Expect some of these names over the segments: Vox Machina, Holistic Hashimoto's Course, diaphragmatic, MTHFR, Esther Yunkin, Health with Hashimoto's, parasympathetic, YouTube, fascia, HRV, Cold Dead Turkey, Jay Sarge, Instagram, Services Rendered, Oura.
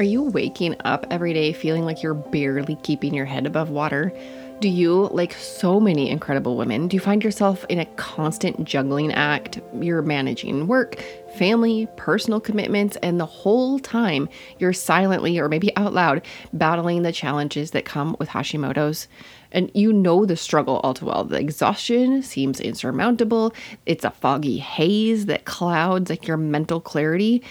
Are you waking up every day feeling like you're barely keeping your head above water? Do you, like so many incredible women, do you find yourself in a constant juggling act? You're managing work, family, personal commitments, and the whole time you're silently or maybe out loud battling the challenges that come with Hashimoto's. And you know the struggle all too well. The exhaustion seems insurmountable. It's a foggy haze that clouds like your mental clarity.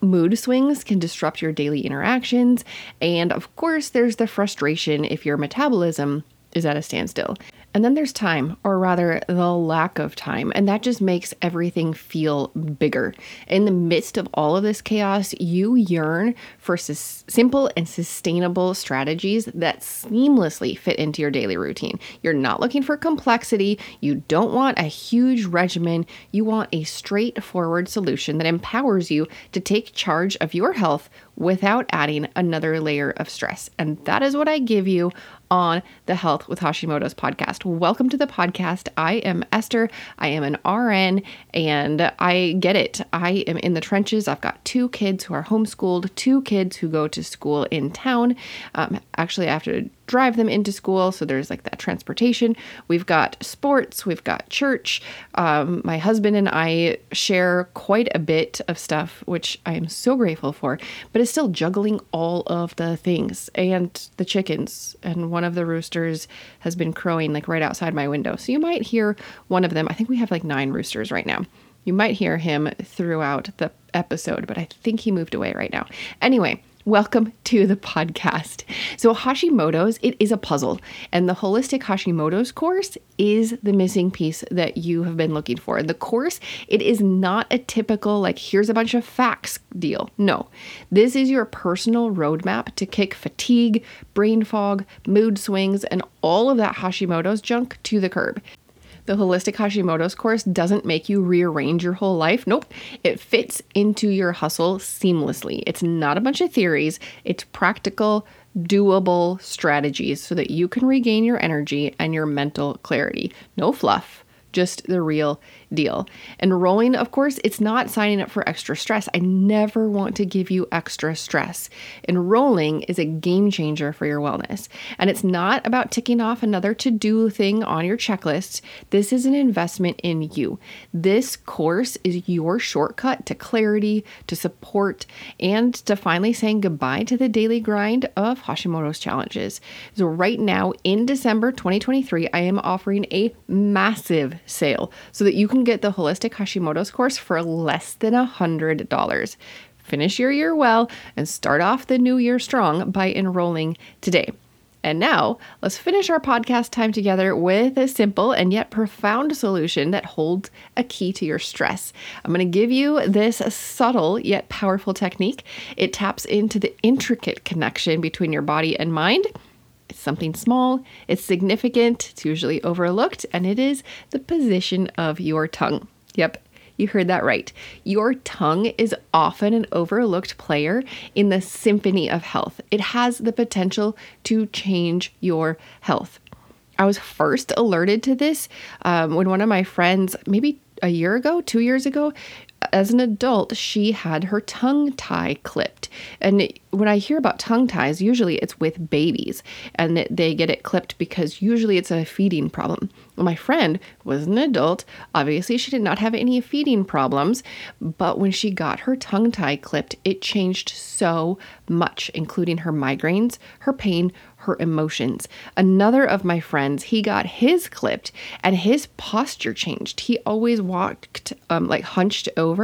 Mood swings can disrupt your daily interactions. And of course, there's the frustration if your metabolism is at a standstill. And then there's time, or rather the lack of time, and that just makes everything feel bigger. In the midst of all of this chaos, you yearn for simple and sustainable strategies that seamlessly fit into your daily routine. You're not looking for complexity. You don't want a huge regimen. You want a straightforward solution that empowers you to take charge of your health without adding another layer of stress. And that is what I give you on the Health with Hashimoto's podcast. Welcome to the podcast. I am Esther. I am an RN and I get it. I am in the trenches. I've got 2 kids who are homeschooled, 2 kids who go to school in town. Actually, I have to drive them into school. So there's like that transportation. We've got sports, we've got church. My husband and I share quite a bit of stuff, which I am so grateful for, but it's still juggling all of the things and the chickens. And one of the roosters has been crowing like right outside my window. So you might hear one of them. I think we have like 9 roosters right now. You might hear him throughout the episode, but I think he moved away right now. Anyway, welcome to the podcast. So Hashimoto's, it is a puzzle, and the Holistic Hashimoto's course is the missing piece that you have been looking for. The course, it is not a typical, like, here's a bunch of facts deal. No, this is your personal roadmap to kick fatigue, brain fog, mood swings, and all of that Hashimoto's junk to the curb. The Holistic Hashimoto's course doesn't make you rearrange your whole life. Nope. It fits into your hustle seamlessly. It's not a bunch of theories. It's practical, doable strategies so that you can regain your energy and your mental clarity. No fluff, just the real deal. Enrolling, of course, it's not signing up for extra stress. I never want to give you extra stress. Enrolling is a game changer for your wellness. And it's not about ticking off another to-do thing on your checklist. This is an investment in you. This course is your shortcut to clarity, to support, and to finally saying goodbye to the daily grind of Hashimoto's challenges. So right now in December 2023, I am offering a massive sale so that you can get the Holistic Hashimoto's course for less than $100. Finish your year well and start off the new year strong by enrolling today. And now let's finish our podcast time together with a simple and yet profound solution that holds a key to your stress. I'm going to give you this subtle yet powerful technique. It taps into the intricate connection between your body and mind. It's something small, it's significant, it's usually overlooked, and it is the position of your tongue. Yep, you heard that right. Your tongue is often an overlooked player in the symphony of health. It has the potential to change your health. I was first alerted to this when one of my friends, maybe a year ago, 2 years ago, as an adult, she had her tongue tie clipped. And when I hear about tongue ties, usually it's with babies and they get it clipped because usually it's a feeding problem. My friend was an adult. Obviously, she did not have any feeding problems, but when she got her tongue tie clipped, it changed so much, including her migraines, her pain, her emotions. Another of my friends, he got his clipped and his posture changed. He always walked like hunched over,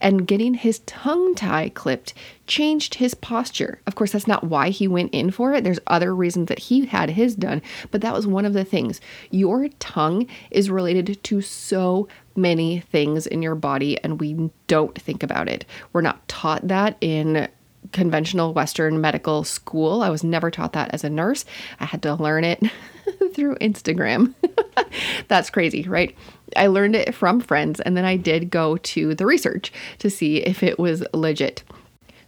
and getting his tongue tie clipped changed his posture. Of course, that's not why he went in for it. There's other reasons that he had his done, but that was one of the things. Your tongue is related to so many things in your body, and we don't think about it. We're not taught that in conventional Western medical school. I was never taught that as a nurse. I had to learn it through Instagram. That's crazy, right? I learned it from friends, and then I did go to the research to see if it was legit.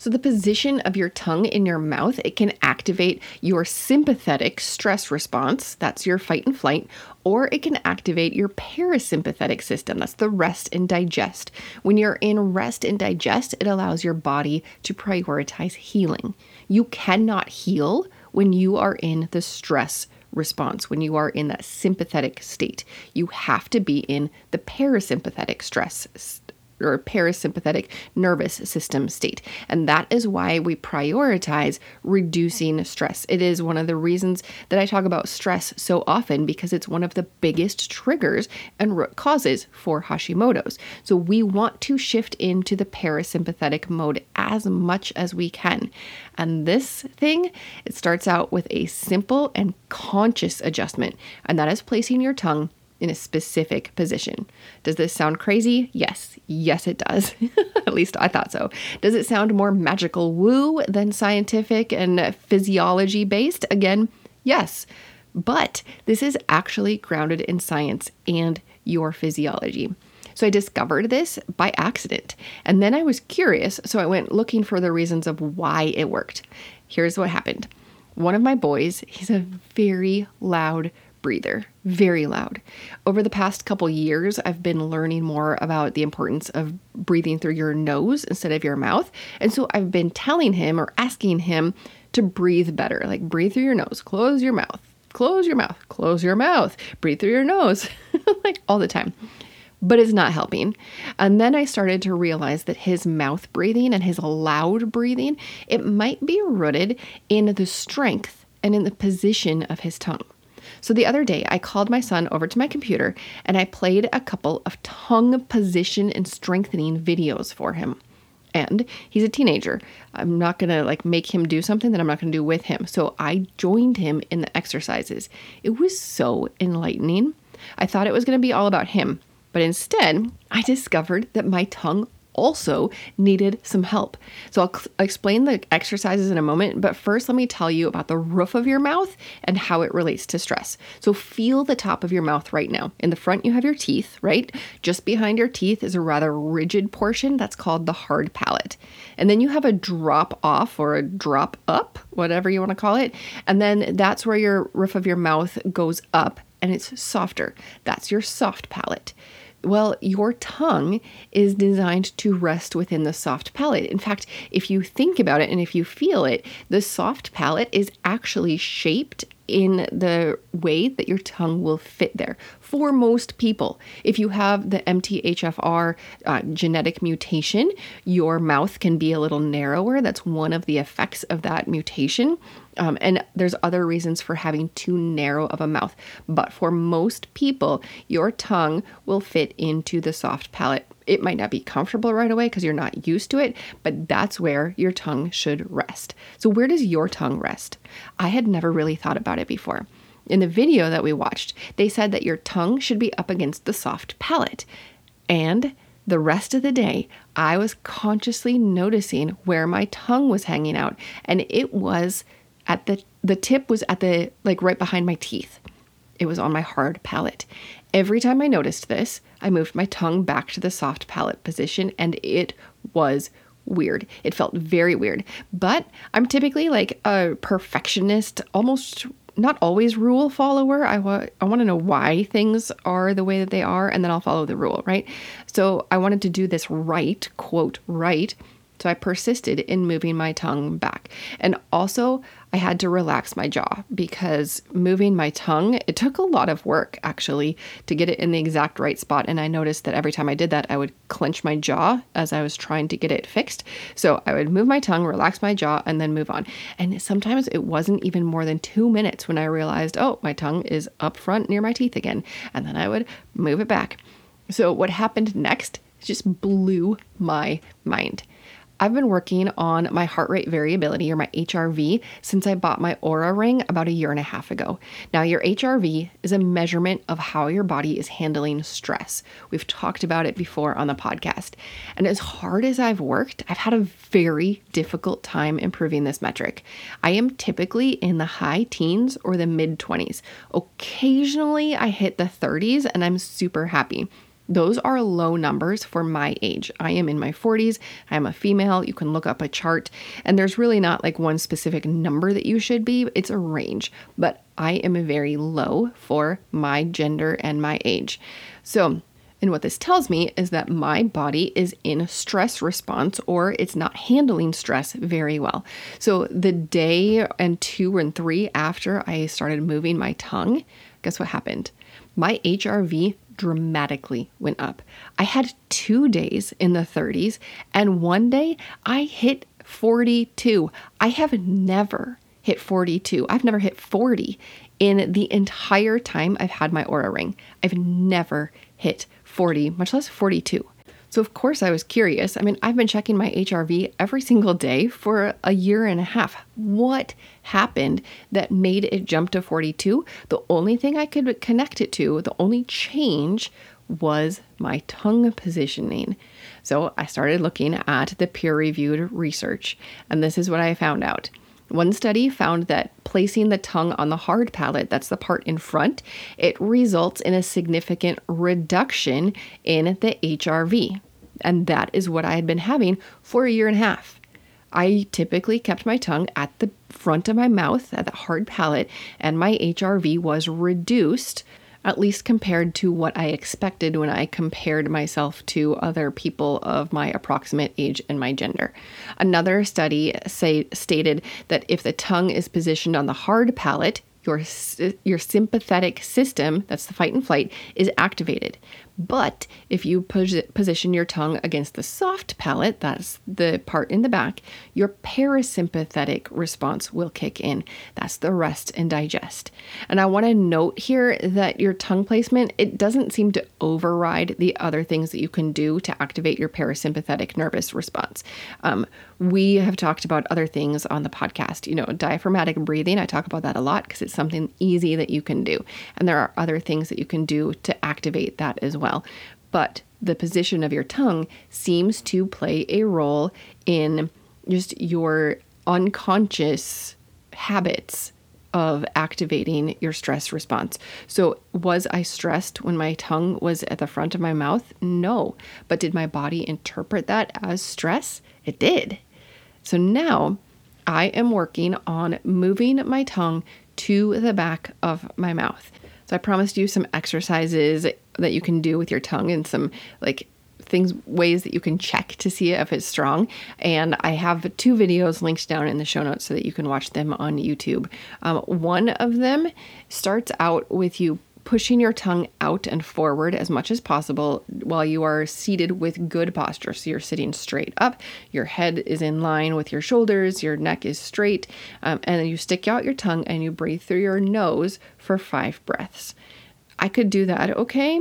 So the position of your tongue in your mouth, it can activate your sympathetic stress response, that's your fight and flight, or it can activate your parasympathetic system, that's the rest and digest. When you're in rest and digest, it allows your body to prioritize healing. You cannot heal when you are in the stress response, when you are in that sympathetic state. You have to be in the parasympathetic stress or parasympathetic nervous system state. And that is why we prioritize reducing stress. It is one of the reasons that I talk about stress so often, because it's one of the biggest triggers and root causes for Hashimoto's. So we want to shift into the parasympathetic mode as much as we can. And this thing, it starts out with a simple and conscious adjustment, and that is placing your tongue in a specific position. Does this sound crazy? Yes. Yes, it does. At least I thought so. Does it sound more magical woo than scientific and physiology based? Again, yes. But this is actually grounded in science and your physiology. So I discovered this by accident, and then I was curious, so I went looking for the reasons of why it worked. Here's what happened. One of my boys, he's a very loud breather, very loud. Over the past couple years, I've been learning more about the importance of breathing through your nose instead of your mouth. And so I've been telling him or asking him to breathe better, like breathe through your nose, close your mouth, close your mouth, close your mouth, breathe through your nose, like all the time. But it's not helping. And then I started to realize that his mouth breathing and his loud breathing, it might be rooted in the strength and in the position of his tongue. So the other day, I called my son over to my computer and I played a couple of tongue position and strengthening videos for him. And he's a teenager. I'm not going to make him do something that I'm not going to do with him. So I joined him in the exercises. It was so enlightening. I thought it was going to be all about him, but instead I discovered that my tongue also needed some help. So I'll explain the exercises in a moment, but first let me tell you about the roof of your mouth and how it relates to stress. So feel the top of your mouth right now. In the front, you have your teeth, right? Just behind your teeth is a rather rigid portion that's called the hard palate. And then you have a drop off or a drop up, whatever you want to call it. And then that's where your roof of your mouth goes up and it's softer. That's your soft palate. Well, your tongue is designed to rest within the soft palate. In fact, if you think about it and if you feel it, the soft palate is actually shaped in the way that your tongue will fit there. For most people, if you have the MTHFR genetic mutation, your mouth can be a little narrower. That's one of the effects of that mutation. And there's other reasons for having too narrow of a mouth. But for most people, your tongue will fit into the soft palate. It might not be comfortable right away because you're not used to it, but that's where your tongue should rest. So where does your tongue rest? I had never really thought about it before. In the video that we watched, they said that your tongue should be up against the soft palate. And the rest of the day, I was consciously noticing where my tongue was hanging out. And it was at the tip was at the, right behind my teeth. It was on my hard palate. Every time I noticed this, I moved my tongue back to the soft palate position, and it was weird. It felt very weird, but I'm typically like a perfectionist, almost not always rule follower. I want to know why things are the way that they are, and then I'll follow the rule, right? So I wanted to do this right, quote, right. So I persisted in moving my tongue back. And also I had to relax my jaw because moving my tongue, it took a lot of work actually to get it in the exact right spot. And I noticed that every time I did that, I would clench my jaw as I was trying to get it fixed. So I would move my tongue, relax my jaw, and then move on. And sometimes it wasn't even more than 2 minutes when I realized, oh, my tongue is up front near my teeth again. And then I would move it back. So what happened next just blew my mind. I've been working on my heart rate variability or my HRV since I bought my Oura ring about 1.5 years ago. Now, your HRV is a measurement of how your body is handling stress. We've talked about it before on the podcast. And as hard as I've worked, I've had a very difficult time improving this metric. I am typically in the high teens or the mid 20s. Occasionally I hit the 30s and I'm super happy. Those are low numbers for my age. I am in my 40s. I'm a female. You can look up a chart, and there's really not like one specific number that you should be. It's a range, but I am very low for my gender and my age. And what this tells me is that my body is in stress response, or it's not handling stress very well. So the day and 2 and 3 after I started moving my tongue, guess what happened? My HRV dramatically went up. I had 2 days in the 30s, and one day I hit 42. I have never hit 42. I've never hit 40 in the entire time I've had my Oura ring. I've never hit 40, much less 42. So of course I was curious. I mean, I've been checking my HRV every single day for a year and a half. What happened that made it jump to 42? The only thing I could connect it to, the only change, was my tongue positioning. So I started looking at the peer-reviewed research, and this is what I found out. One study found that placing the tongue on the hard palate, that's the part in front, it results in a significant reduction in the HRV. And that is what I had been having for a year and a half. I typically kept my tongue at the front of my mouth, at the hard palate, and my HRV was reduced, at least compared to what I expected when I compared myself to other people of my approximate age and my gender. Another study stated that if the tongue is positioned on the hard palate, your sympathetic system, that's the fight and flight, is activated. But if you position your tongue against the soft palate, that's the part in the back, your parasympathetic response will kick in. That's the rest and digest. And I want to note here that your tongue placement, it doesn't seem to override the other things that you can do to activate your parasympathetic nervous response. We have talked about other things on the podcast, diaphragmatic breathing. I talk about that a lot because it's something easy that you can do. And there are other things that you can do to activate that as well. But the position of your tongue seems to play a role in just your unconscious habits of activating your stress response. So was I stressed when my tongue was at the front of my mouth? No. But did my body interpret that as stress? It did. So now I am working on moving my tongue to the back of my mouth. So I promised you some exercises that you can do with your tongue and some ways that you can check to see if it's strong. And I have 2 videos linked down in the show notes so that you can watch them on YouTube. One of them starts out with you pushing your tongue out and forward as much as possible while you are seated with good posture. So you're sitting straight up, your head is in line with your shoulders, your neck is straight, and then you stick out your tongue and you breathe through your nose for 5 breaths. I could do that, okay?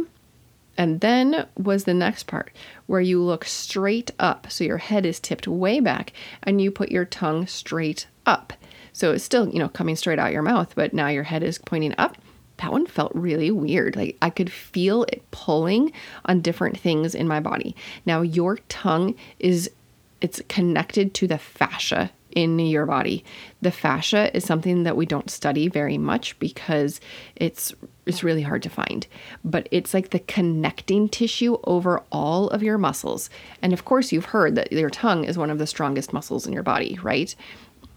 And then was the next part where you look straight up. So your head is tipped way back and you put your tongue straight up. So it's still, coming straight out your mouth, but now your head is pointing up. That one felt really weird. I could feel it pulling on different things in my body. Now your tongue it's connected to the fascia in your body. The fascia is something that we don't study very much because it's really hard to find, but it's like the connecting tissue over all of your muscles. And of course you've heard that your tongue is one of the strongest muscles in your body, right?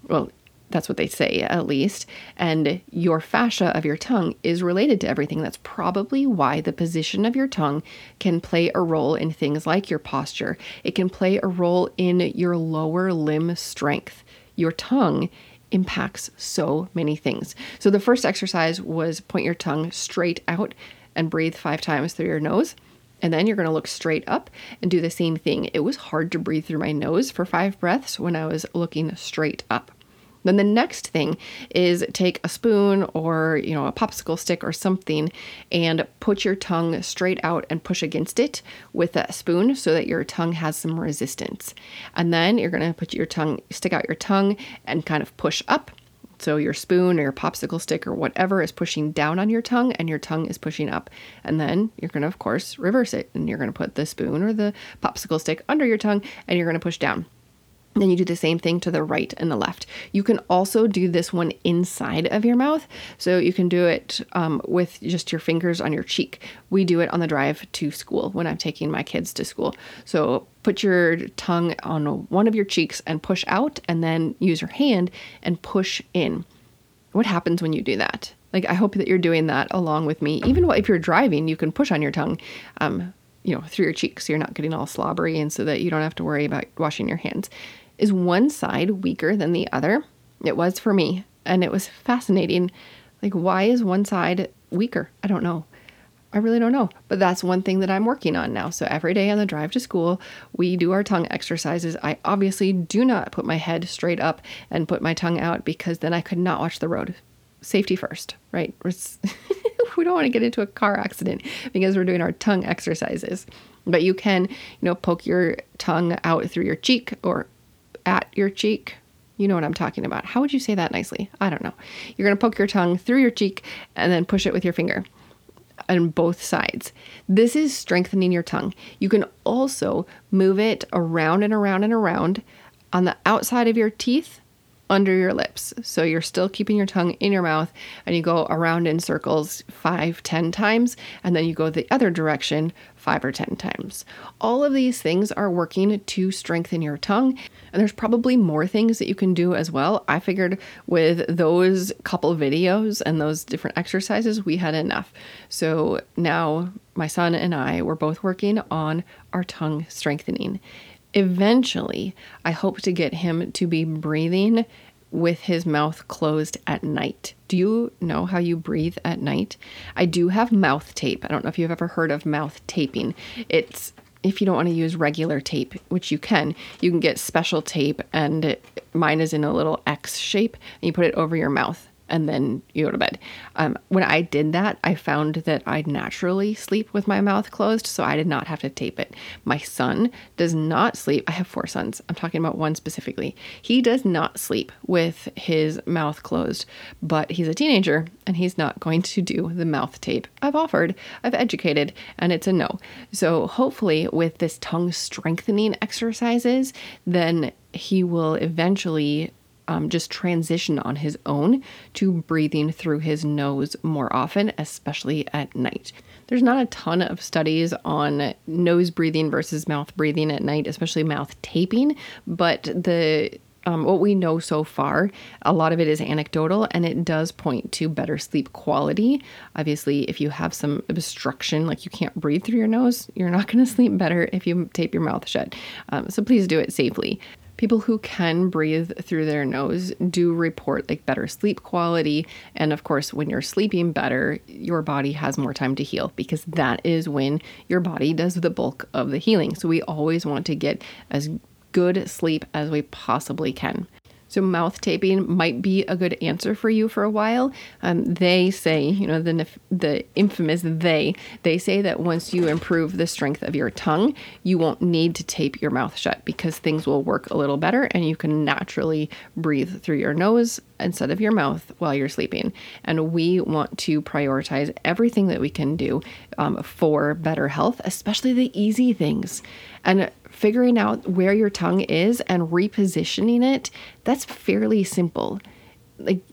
Well, that's what they say, at least. And your fascia of your tongue is related to everything. That's probably why the position of your tongue can play a role in things like your posture. It can play a role in your lower limb strength. Your tongue impacts so many things. So the first exercise was point your tongue straight out and breathe 5 times through your nose. And then you're going to look straight up and do the same thing. It was hard to breathe through my nose for 5 breaths when I was looking straight up. Then the next thing is take a spoon or, a popsicle stick or something and put your tongue straight out and push against it with that spoon so that your tongue has some resistance. And then you're going to stick out your tongue and kind of push up. So your spoon or your popsicle stick or whatever is pushing down on your tongue and your tongue is pushing up. And then you're going to, of course, reverse it. And you're going to put the spoon or the popsicle stick under your tongue and you're going to push down. Then you do the same thing to the right and the left. You can also do this one inside of your mouth. So you can do it with just your fingers on your cheek. We do it on the drive to school when I'm taking my kids to school. So put your tongue on one of your cheeks and push out, and then use your hand and push in. What happens when you do that? Like, I hope that you're doing that along with me. Even if you're driving, you can push on your tongue, through your cheeks, so you're not getting all slobbery, and so that you don't have to worry about washing your hands. Is one side weaker than the other? It was for me, and it was fascinating. Like, why is one side weaker? I don't know. I really don't know, but that's one thing that I'm working on now. So every day on the drive to school, we do our tongue exercises. I obviously do not put my head straight up and put my tongue out, because then I could not watch the road. Safety first, right? We don't want to get into a car accident because we're doing our tongue exercises. But you can, poke your tongue out through your cheek or at your cheek. You know what I'm talking about. How would you say that nicely? I don't know. You're going to poke your tongue through your cheek and then push it with your finger on both sides. This is strengthening your tongue. You can also move it around and around and around on the outside of your teeth, under your lips. So you're still keeping your tongue in your mouth, and you go around in circles 5-10 times, and then you go the other direction 5 or 10 times. All of these things are working to strengthen your tongue, and there's probably more things that you can do as well. I figured with those couple videos and those different exercises, we had enough. So now my son and I were both working on our tongue strengthening. Eventually, I hope to get him to be breathing with his mouth closed at night. Do you know how you breathe at night? I do have mouth tape. I don't know if you've ever heard of mouth taping. It's if you don't want to use regular tape, which you can get special tape, and mine is in a little X shape, and you put it over your mouth, and then you go to bed. When I did that, I found that I naturally sleep with my mouth closed, so I did not have to tape it. My son does not sleep. I have 4 sons. I'm talking about one specifically. He does not sleep with his mouth closed, but he's a teenager, and he's not going to do the mouth tape. I've offered, I've educated, and it's a no. So hopefully with this tongue strengthening exercises, then he will eventually just transition on his own to breathing through his nose more often, especially at night. There's not a ton of studies on nose breathing versus mouth breathing at night, especially mouth taping, but what we know so far, a lot of it is anecdotal, and it does point to better sleep quality. Obviously, if you have some obstruction, like you can't breathe through your nose, you're not going to sleep better if you tape your mouth shut. So please do it safely. People who can breathe through their nose do report better sleep quality. And of course, when you're sleeping better, your body has more time to heal, because that is when your body does the bulk of the healing. So we always want to get as good sleep as we possibly can. So mouth taping might be a good answer for you for a while. They say, the infamous they say that once you improve the strength of your tongue, you won't need to tape your mouth shut, because things will work a little better and you can naturally breathe through your nose instead of your mouth while you're sleeping. And we want to prioritize everything that we can do for better health, especially the easy things. And figuring out where your tongue is and repositioning it, that's fairly simple.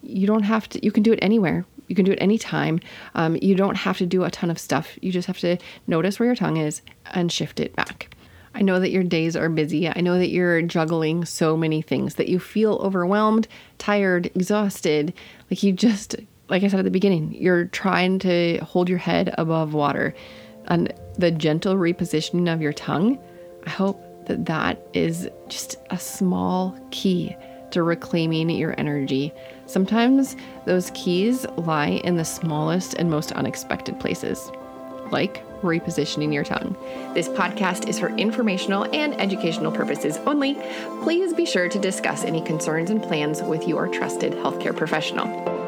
You don't have to, you can do it anywhere. You can do it anytime. You don't have to do a ton of stuff. You just have to notice where your tongue is and shift it back. I know that your days are busy. I know that you're juggling so many things, that you feel overwhelmed, tired, exhausted. Like I said at the beginning, you're trying to hold your head above water, and the gentle repositioning of your tongue, I hope that is just a small key to reclaiming your energy. Sometimes those keys lie in the smallest and most unexpected places, like repositioning your tongue. This podcast is for informational and educational purposes only. Please be sure to discuss any concerns and plans with your trusted healthcare professional.